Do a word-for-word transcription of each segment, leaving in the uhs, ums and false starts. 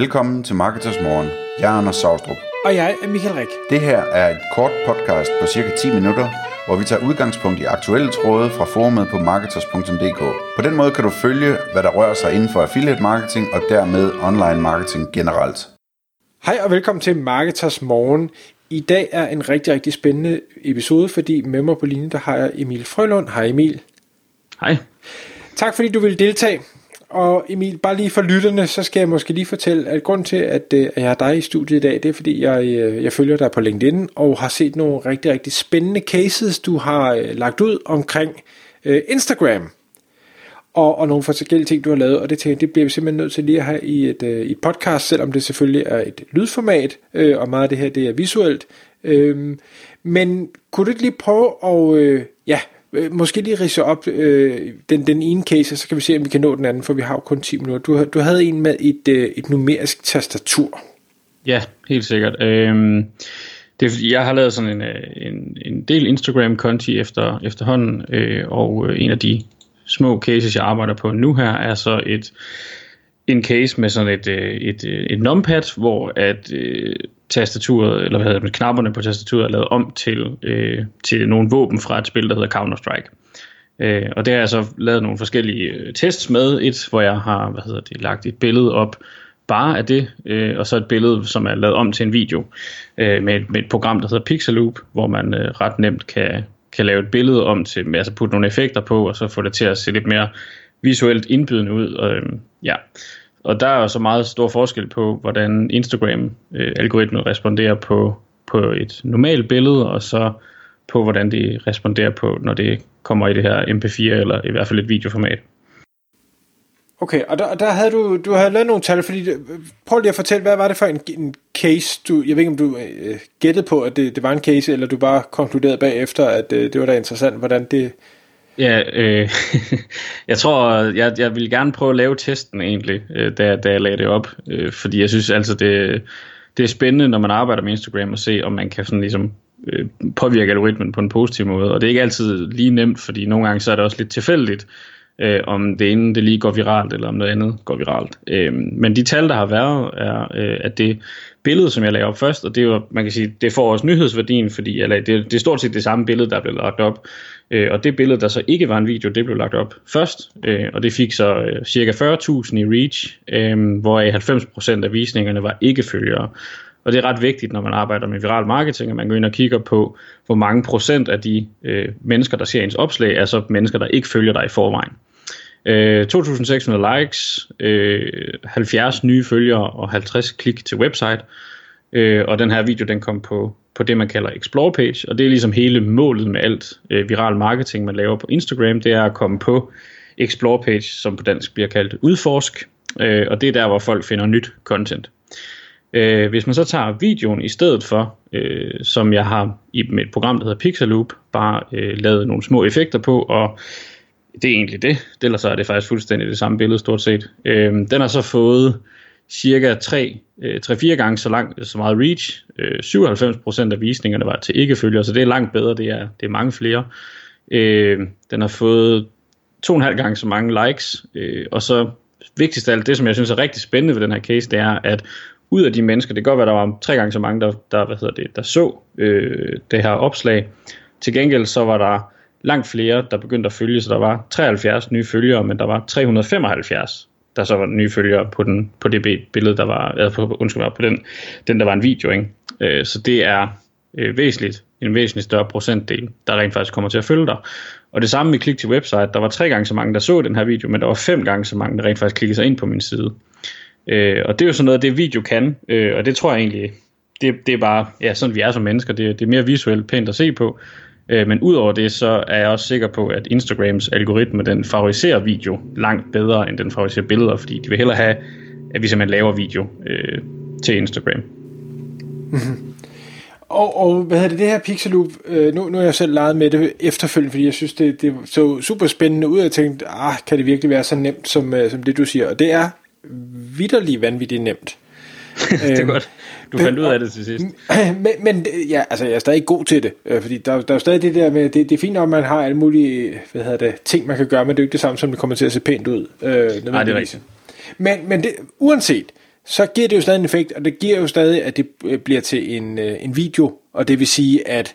Velkommen til Marketers Morgen. Jeg er Anders Saustrup. Og jeg er Michael Rik. Det her er et kort podcast på cirka ti minutter, hvor vi tager udgangspunkt i aktuelle tråde fra forumet på marketers punktum d k. På den måde kan du følge, hvad der rører sig inden for affiliate marketing og dermed online marketing generelt. Hej og velkommen til Marketers Morgen. I dag er en rigtig, rigtig spændende episode, fordi med mig på linjen der har jeg Emil Frølund. Hej Emil. Hej. Tak fordi du ville deltage. Og Emil, bare lige for lytterne, så skal jeg måske lige fortælle, at grunden til, at jeg har dig i studiet i dag, det er fordi, jeg, jeg følger dig på LinkedIn, og har set nogle rigtig, rigtig spændende cases, du har lagt ud omkring øh, Instagram, og, og nogle forskellige ting, du har lavet, og det tænker jeg, det bliver vi simpelthen nødt til lige at have i et, øh, et podcast, selvom det selvfølgelig er et lydformat, øh, og meget af det her, det er visuelt. Øh, men kunne du ikke lige prøve at... Øh, ja, Måske lige ridse op øh, den, den ene case, så kan vi se, om vi kan nå den anden, for vi har jo kun ti minutter. Du, du havde en med et, øh, et numerisk tastatur. Ja, helt sikkert. Øhm, det er, jeg har lavet sådan en, en, en del Instagram-konti efter, efterhånden, øh, og en af de små cases, jeg arbejder på nu her, er så et, en case med sådan et, et, et, et numpad, hvor at... Øh, tastaturet, eller hvad hedder det, knapperne på tastaturet er lavet om til, øh, til nogle våben fra et spil, der hedder Counter-Strike. Øh, og det har jeg så lavet nogle forskellige tests med, et hvor jeg har, hvad hedder det, lagt et billede op bare af det, øh, og så et billede, som er lavet om til en video, øh, med, et, med et program, der hedder Pixaloop, hvor man øh, ret nemt kan, kan lave et billede om til, altså putte nogle effekter på, og så få det til at se lidt mere visuelt indbydende ud, og, øh, ja... Og der er jo så meget stor forskel på, hvordan Instagram-algoritmen responderer på, på et normalt billede, og så på, hvordan det responderer på, når det kommer i det her M P fire, eller i hvert fald et videoformat. Okay, og der, der havde du, du havde lavet nogle tal, fordi prøv lige at fortælle, hvad var det for en, en case, du, jeg ved ikke, om du øh, gættede på, at det, det var en case, eller du bare konkluderede bagefter, at øh, det var da interessant, hvordan det... Ja, øh, jeg tror, jeg, jeg ville gerne prøve at lave testen egentlig, da, da jeg lagde det op, fordi jeg synes altså, det, det er spændende, når man arbejder med Instagram, at se, om man kan sådan ligesom påvirke algoritmen på en positiv måde, og det er ikke altid lige nemt, fordi nogle gange så er det også lidt tilfældigt, øh, om det ene det lige går viralt, eller om noget andet går viralt. Øh, men de tal, der har været, er øh, at det billede, som jeg lagde op først, og det var, man kan sige, det får også nyhedsværdien, fordi jeg lagde, det, det er stort set det samme billede, der blev lagt op, øh, og det billede, der så ikke var en video, det blev lagt op først, øh, og det fik så øh, cirka fyrre tusind i reach, øh, hvoraf halvfems procent af visningerne var ikke følgere. Og det er ret vigtigt, når man arbejder med viral marketing, at man går ind og kigger på, hvor mange procent af de øh, mennesker, der ser ens opslag, er så mennesker, der ikke følger dig i forvejen. Øh, to tusind seks hundrede likes, øh, halvfjerds nye følgere og halvtreds klik til website. Øh, og den her video, den kom på, på det, man kalder Explore Page. Og det er ligesom hele målet med alt øh, viral marketing, man laver på Instagram, det er at komme på Explore Page, som på dansk bliver kaldt udforsk. Øh, og det er der, hvor folk finder nyt content. Hvis man så tager videoen i stedet for, øh, som jeg har i et program, der hedder Pixaloop, bare øh, lavet nogle små effekter på, og det er egentlig det. Ellers så er det faktisk fuldstændig det samme billede stort set. Øh, den har så fået cirka tre til fire gange så langt, så meget reach. syvoghalvfems procent af visningerne var til ikke-følgere, så det er langt bedre, det er, det er mange flere. Øh, den har fået to komma fem gange så mange likes, øh, og så vigtigst af alt, det som jeg synes er rigtig spændende ved den her case, det er, at ud af de mennesker, det kan godt være, der var tre gange så mange, der, der, hvad hedder det, der så øh, det her opslag. Til gengæld så var der langt flere, der begyndte at følge, så der var treoghalvfjerds nye følgere, men der var tre hundrede femoghalvfjerds, der så var nye følgere på, den, på det billede, der var, altså på, undskyld mig, på den, den, der var en video. Ikke? Øh, så det er øh, væsentligt, en væsentlig større procentdel, der rent faktisk kommer til at følge dig. Og det samme med klik til website, der var tre gange så mange, der så den her video, men der var fem gange så mange, der rent faktisk klikkede sig ind på min side. Øh, og det er jo sådan noget, det video kan, øh, og det tror jeg egentlig, det, det er bare, ja, sådan vi er som mennesker, det, det er mere visuelt pænt at se på, øh, men udover det, så er jeg også sikker på, at Instagrams algoritme, den favoriserer video langt bedre, end den favoriserer billeder, fordi de vil hellere have, at vi simpelthen laver video øh, til Instagram. Og, og hvad hedder det, det her Pixaloop, øh, nu, nu har jeg selv leget med det efterfølgende, fordi jeg synes, det, det så super spændende ud, og jeg tænkte, ah, kan det virkelig være så nemt, som, øh, som det du siger, og det er vitterlig vanvittigt nemt. Det er godt. Du fandt ud af det til sidst. Men, men ja, altså, jeg er stadig god til det, fordi der, der er jo stadig det der med, det, det er fint, om man har alle mulige hvad hedder det, ting, man kan gøre, men det er jo ikke det samme, som det kommer til at se pænt ud. Øh, nej, det er rigtigt. Men, men det, uanset, så giver det jo stadig en effekt, og det giver jo stadig, at det bliver til en, en video, og det vil sige, at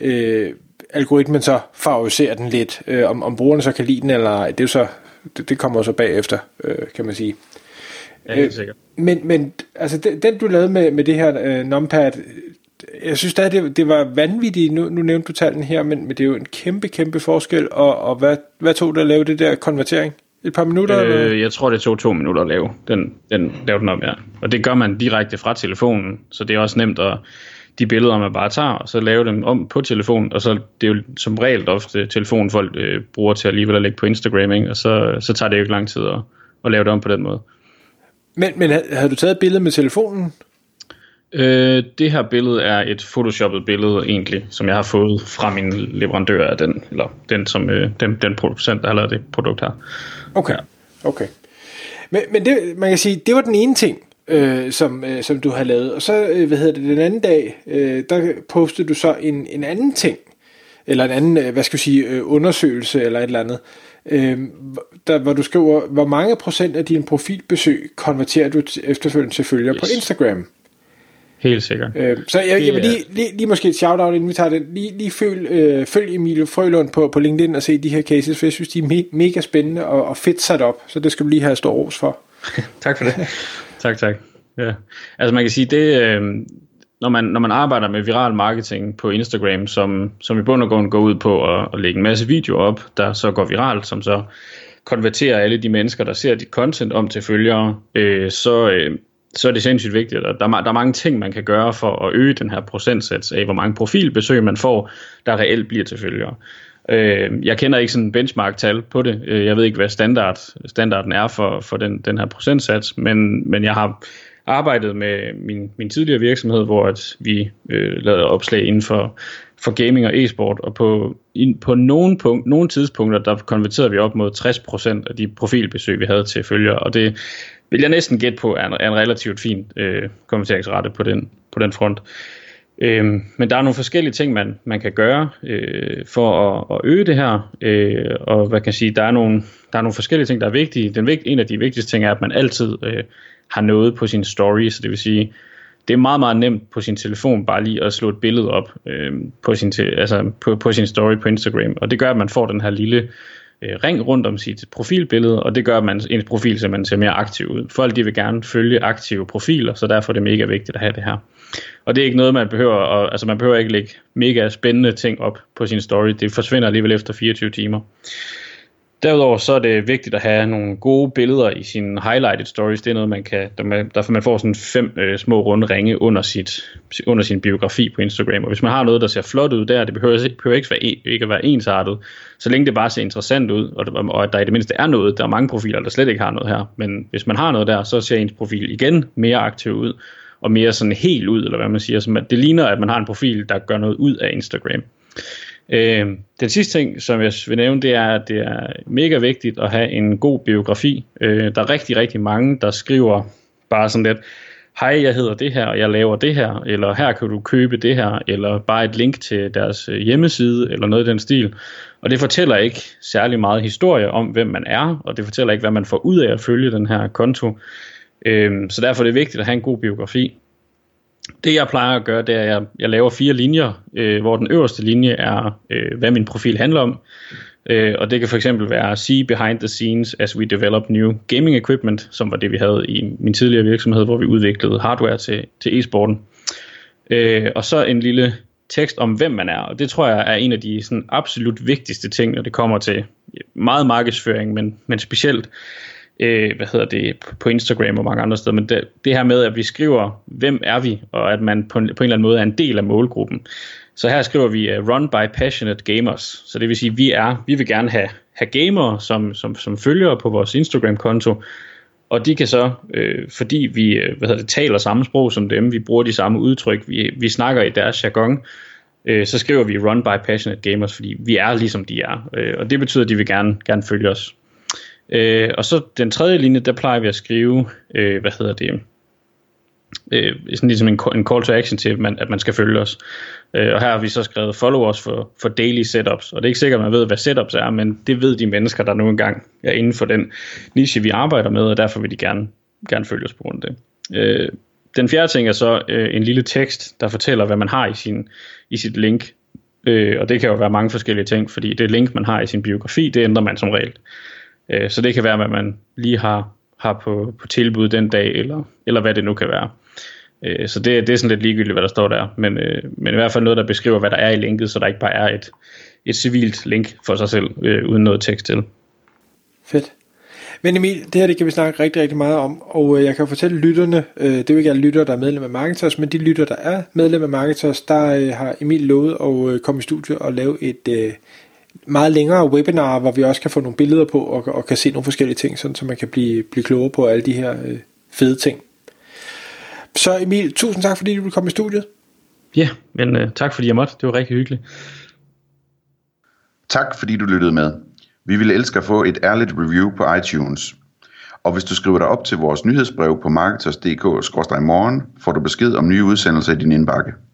øh, algoritmen så favoriserer den lidt, øh, om, om brugerne så kan lide den, eller det, er så, det, det kommer så bagefter, øh, kan man sige. Ja, helt sikkert. Øh, men, men altså, den, den du lavede med, med det her øh, numpad, jeg synes stadig, det, det var vanvittigt, nu, nu nævnte du tallene her, men, men det er jo en kæmpe, kæmpe forskel, og, og hvad, hvad tog det at lave det der konvertering? Et par minutter? Øh, jeg tror, det tog to minutter at lave. Den, den lavede den om, ja. Og det gør man direkte fra telefonen, så det er også nemt at de billeder, man bare tager, og så lave dem om på telefonen, og så det er jo som regel ofte telefonen, folk øh, bruger til alligevel at lægge på Instagram, ikke? Og så, så tager det jo ikke lang tid at, at lave det om på den måde. Men, men havde du taget et billede med telefonen? Øh, det her billede er et photoshoppet billede egentlig, som jeg har fået fra min leverandør af den, eller den, som, øh, den, den producent, der har lavet det produkt her. Okay, okay. Men, men det, man kan sige, det var den ene ting, øh, som, øh, som du har lavet. Og så, øh, hvad hedder det, den anden dag, øh, der postede du så en, en anden ting, eller en anden, øh, hvad skal jeg sige, øh, undersøgelse eller et eller andet, øh, der, hvor du skriver, hvor mange procent af dine profilbesøg konverterer du efterfølgende til følgere yes. på Instagram? Helt sikkert. Øh, så jeg, jeg vil lige, lige, lige måske et shout-out, inden vi tager den. Lige, lige følg, øh, følg Emil Frølund på, på LinkedIn og se de her cases, for jeg synes, de er me- mega spændende og, og fedt sat op, så det skal du lige have stor ros for. Tak for det. tak, tak. Ja. Altså man kan sige, det, øh, når, man, når man arbejder med viral marketing på Instagram, som, som i bund og grund går ud på at, at lægge en masse videoer op, der så går viralt, som så konverterer alle de mennesker, der ser dit content om til følgere, øh, så... Øh, så er det sindssygt vigtigt, og der er, der er mange ting, man kan gøre for at øge den her procentsats af, hvor mange profilbesøg man får, der reelt bliver til følgere. Øh, jeg kender ikke sådan en benchmark-tal på det. Jeg ved ikke, hvad standard, standarden er for, for den, den her procentsats, men, men jeg har arbejdet med min, min tidligere virksomhed, hvor at vi øh, lavede opslag inden for, for gaming og e-sport, og på, in, på nogle, punkt, nogle tidspunkter, der konverterede vi op mod tres procent af de profilbesøg, vi havde til følgere, og det vil jeg næsten gætte på, er en, er en relativt fin øh, konverteringsrate på den, på den front. Øhm, men der er nogle forskellige ting, man, man kan gøre øh, for at, at øge det her, øh, og hvad kan jeg sige, der er, nogle, der er nogle forskellige ting, der er vigtige. Den, en af de vigtigste ting er, at man altid øh, har noget på sin story, så det vil sige, det er meget, meget nemt på sin telefon bare lige at slå et billede op øh, på, sin te- altså på, på sin story på Instagram, og det gør, at man får den her lille ring rundt om sit profilbillede, og det gør, at man, ens profil så man ser mere aktiv ud. Folk de vil gerne følge aktive profiler, så derfor er det mega vigtigt at have det her. Og det er ikke noget, man behøver, at, altså man behøver ikke lægge mega spændende ting op på sin story, det forsvinder alligevel efter fireogtyve timer. Derudover så er det vigtigt at have nogle gode billeder i sine highlighted stories, det er noget, man kan, derfor man får sådan fem øh, små runde ringe under, sit, under sin biografi på Instagram, og hvis man har noget, der ser flot ud der, det behøver, behøver ikke, være, ikke at være ensartet, så længe det bare ser interessant ud, og, og at der i det mindste er noget, der er mange profiler, der slet ikke har noget her, men hvis man har noget der, så ser ens profil igen mere aktiv ud, og mere sådan helt ud, eller hvad man siger, så det ligner, at man har en profil, der gør noget ud af Instagram. Øh, den sidste ting, som jeg vil nævne, det er, at det er mega vigtigt at have en god biografi. Øh, der er rigtig, rigtig mange, der skriver bare sådan lidt, hej, jeg hedder det her, og jeg laver det her, eller her kan du købe det her, eller bare et link til deres hjemmeside, eller noget i den stil. Og det fortæller ikke særlig meget historie om, hvem man er, og det fortæller ikke, hvad man får ud af at følge den her konto. Øh, så derfor er det vigtigt at have en god biografi. Det jeg plejer at gøre, det er, at jeg, jeg laver fire linjer, øh, hvor den øverste linje er, øh, hvad min profil handler om. Øh, og det kan for eksempel være, see behind the scenes as we develop new gaming equipment, som var det vi havde i min tidligere virksomhed, hvor vi udviklede hardware til, til e-sporten. Øh, og så en lille tekst om, hvem man er. Og det tror jeg er en af de sådan, absolut vigtigste ting, når det kommer til meget markedsføring, men, men specielt hvad hedder det, på Instagram og mange andre steder, men det, det her med, at vi skriver, hvem er vi, og at man på en, på en eller anden måde er en del af målgruppen. Så her skriver vi, uh, run by passionate gamers, så det vil sige, vi er, vi vil gerne have, have gamere, som, som, som følger på vores Instagram-konto, og de kan så, øh, fordi vi hvad hedder det, taler samme sprog som dem, vi bruger de samme udtryk, vi, vi snakker i deres jargon, øh, så skriver vi run by passionate gamers, fordi vi er ligesom de er, øh, og det betyder, at de vil gerne, gerne følge os. Øh, og så den tredje linje, der plejer vi at skrive, øh, hvad hedder det, øh, sådan ligesom en, en call to action til, at man, at man skal følge os. Øh, og her har vi så skrevet follow us for, for daily setups, og det er ikke sikkert, at man ved, hvad setups er, men det ved de mennesker, der nu engang er inden for den niche, vi arbejder med, og derfor vil de gerne, gerne følge os på grund af det. Øh, den fjerde ting er så øh, en lille tekst, der fortæller, hvad man har i, sin, i sit link. Øh, og det kan jo være mange forskellige ting, fordi det link, man har i sin biografi, det ændrer man som regel. Øh, så det kan være, hvad man lige har, har på, på tilbud den dag, eller, eller hvad det nu kan være. Øh, så det, det er sådan lidt ligegyldigt, hvad der står der. Men, øh, men i hvert fald noget, der beskriver, hvad der er i linket, så der ikke bare er et, et civilt link for sig selv, øh, uden noget tekst til. Fedt. Men Emil, det her det kan vi snakke rigtig, rigtig meget om, og jeg kan fortælle lytterne, øh, det er jo ikke alle lyttere, der er medlem af Marketers, men de lyttere, der er medlem af Marketers, der øh, har Emil lovet at øh, komme i studiet og lave et øh, meget længere webinar, hvor vi også kan få nogle billeder på og, og kan se nogle forskellige ting, sådan, så man kan blive, blive klogere på alle de her øh, fede ting. Så Emil, tusind tak, fordi du ville komme i studiet. Ja, men øh, tak fordi jeg måtte. Det var rigtig hyggeligt. Tak fordi du lyttede med. Vi ville elske at få et ærligt review på iTunes. Og hvis du skriver dig op til vores nyhedsbrev på marketers punktum d k skråstreg morgen, får du besked om nye udsendelser i din indbakke.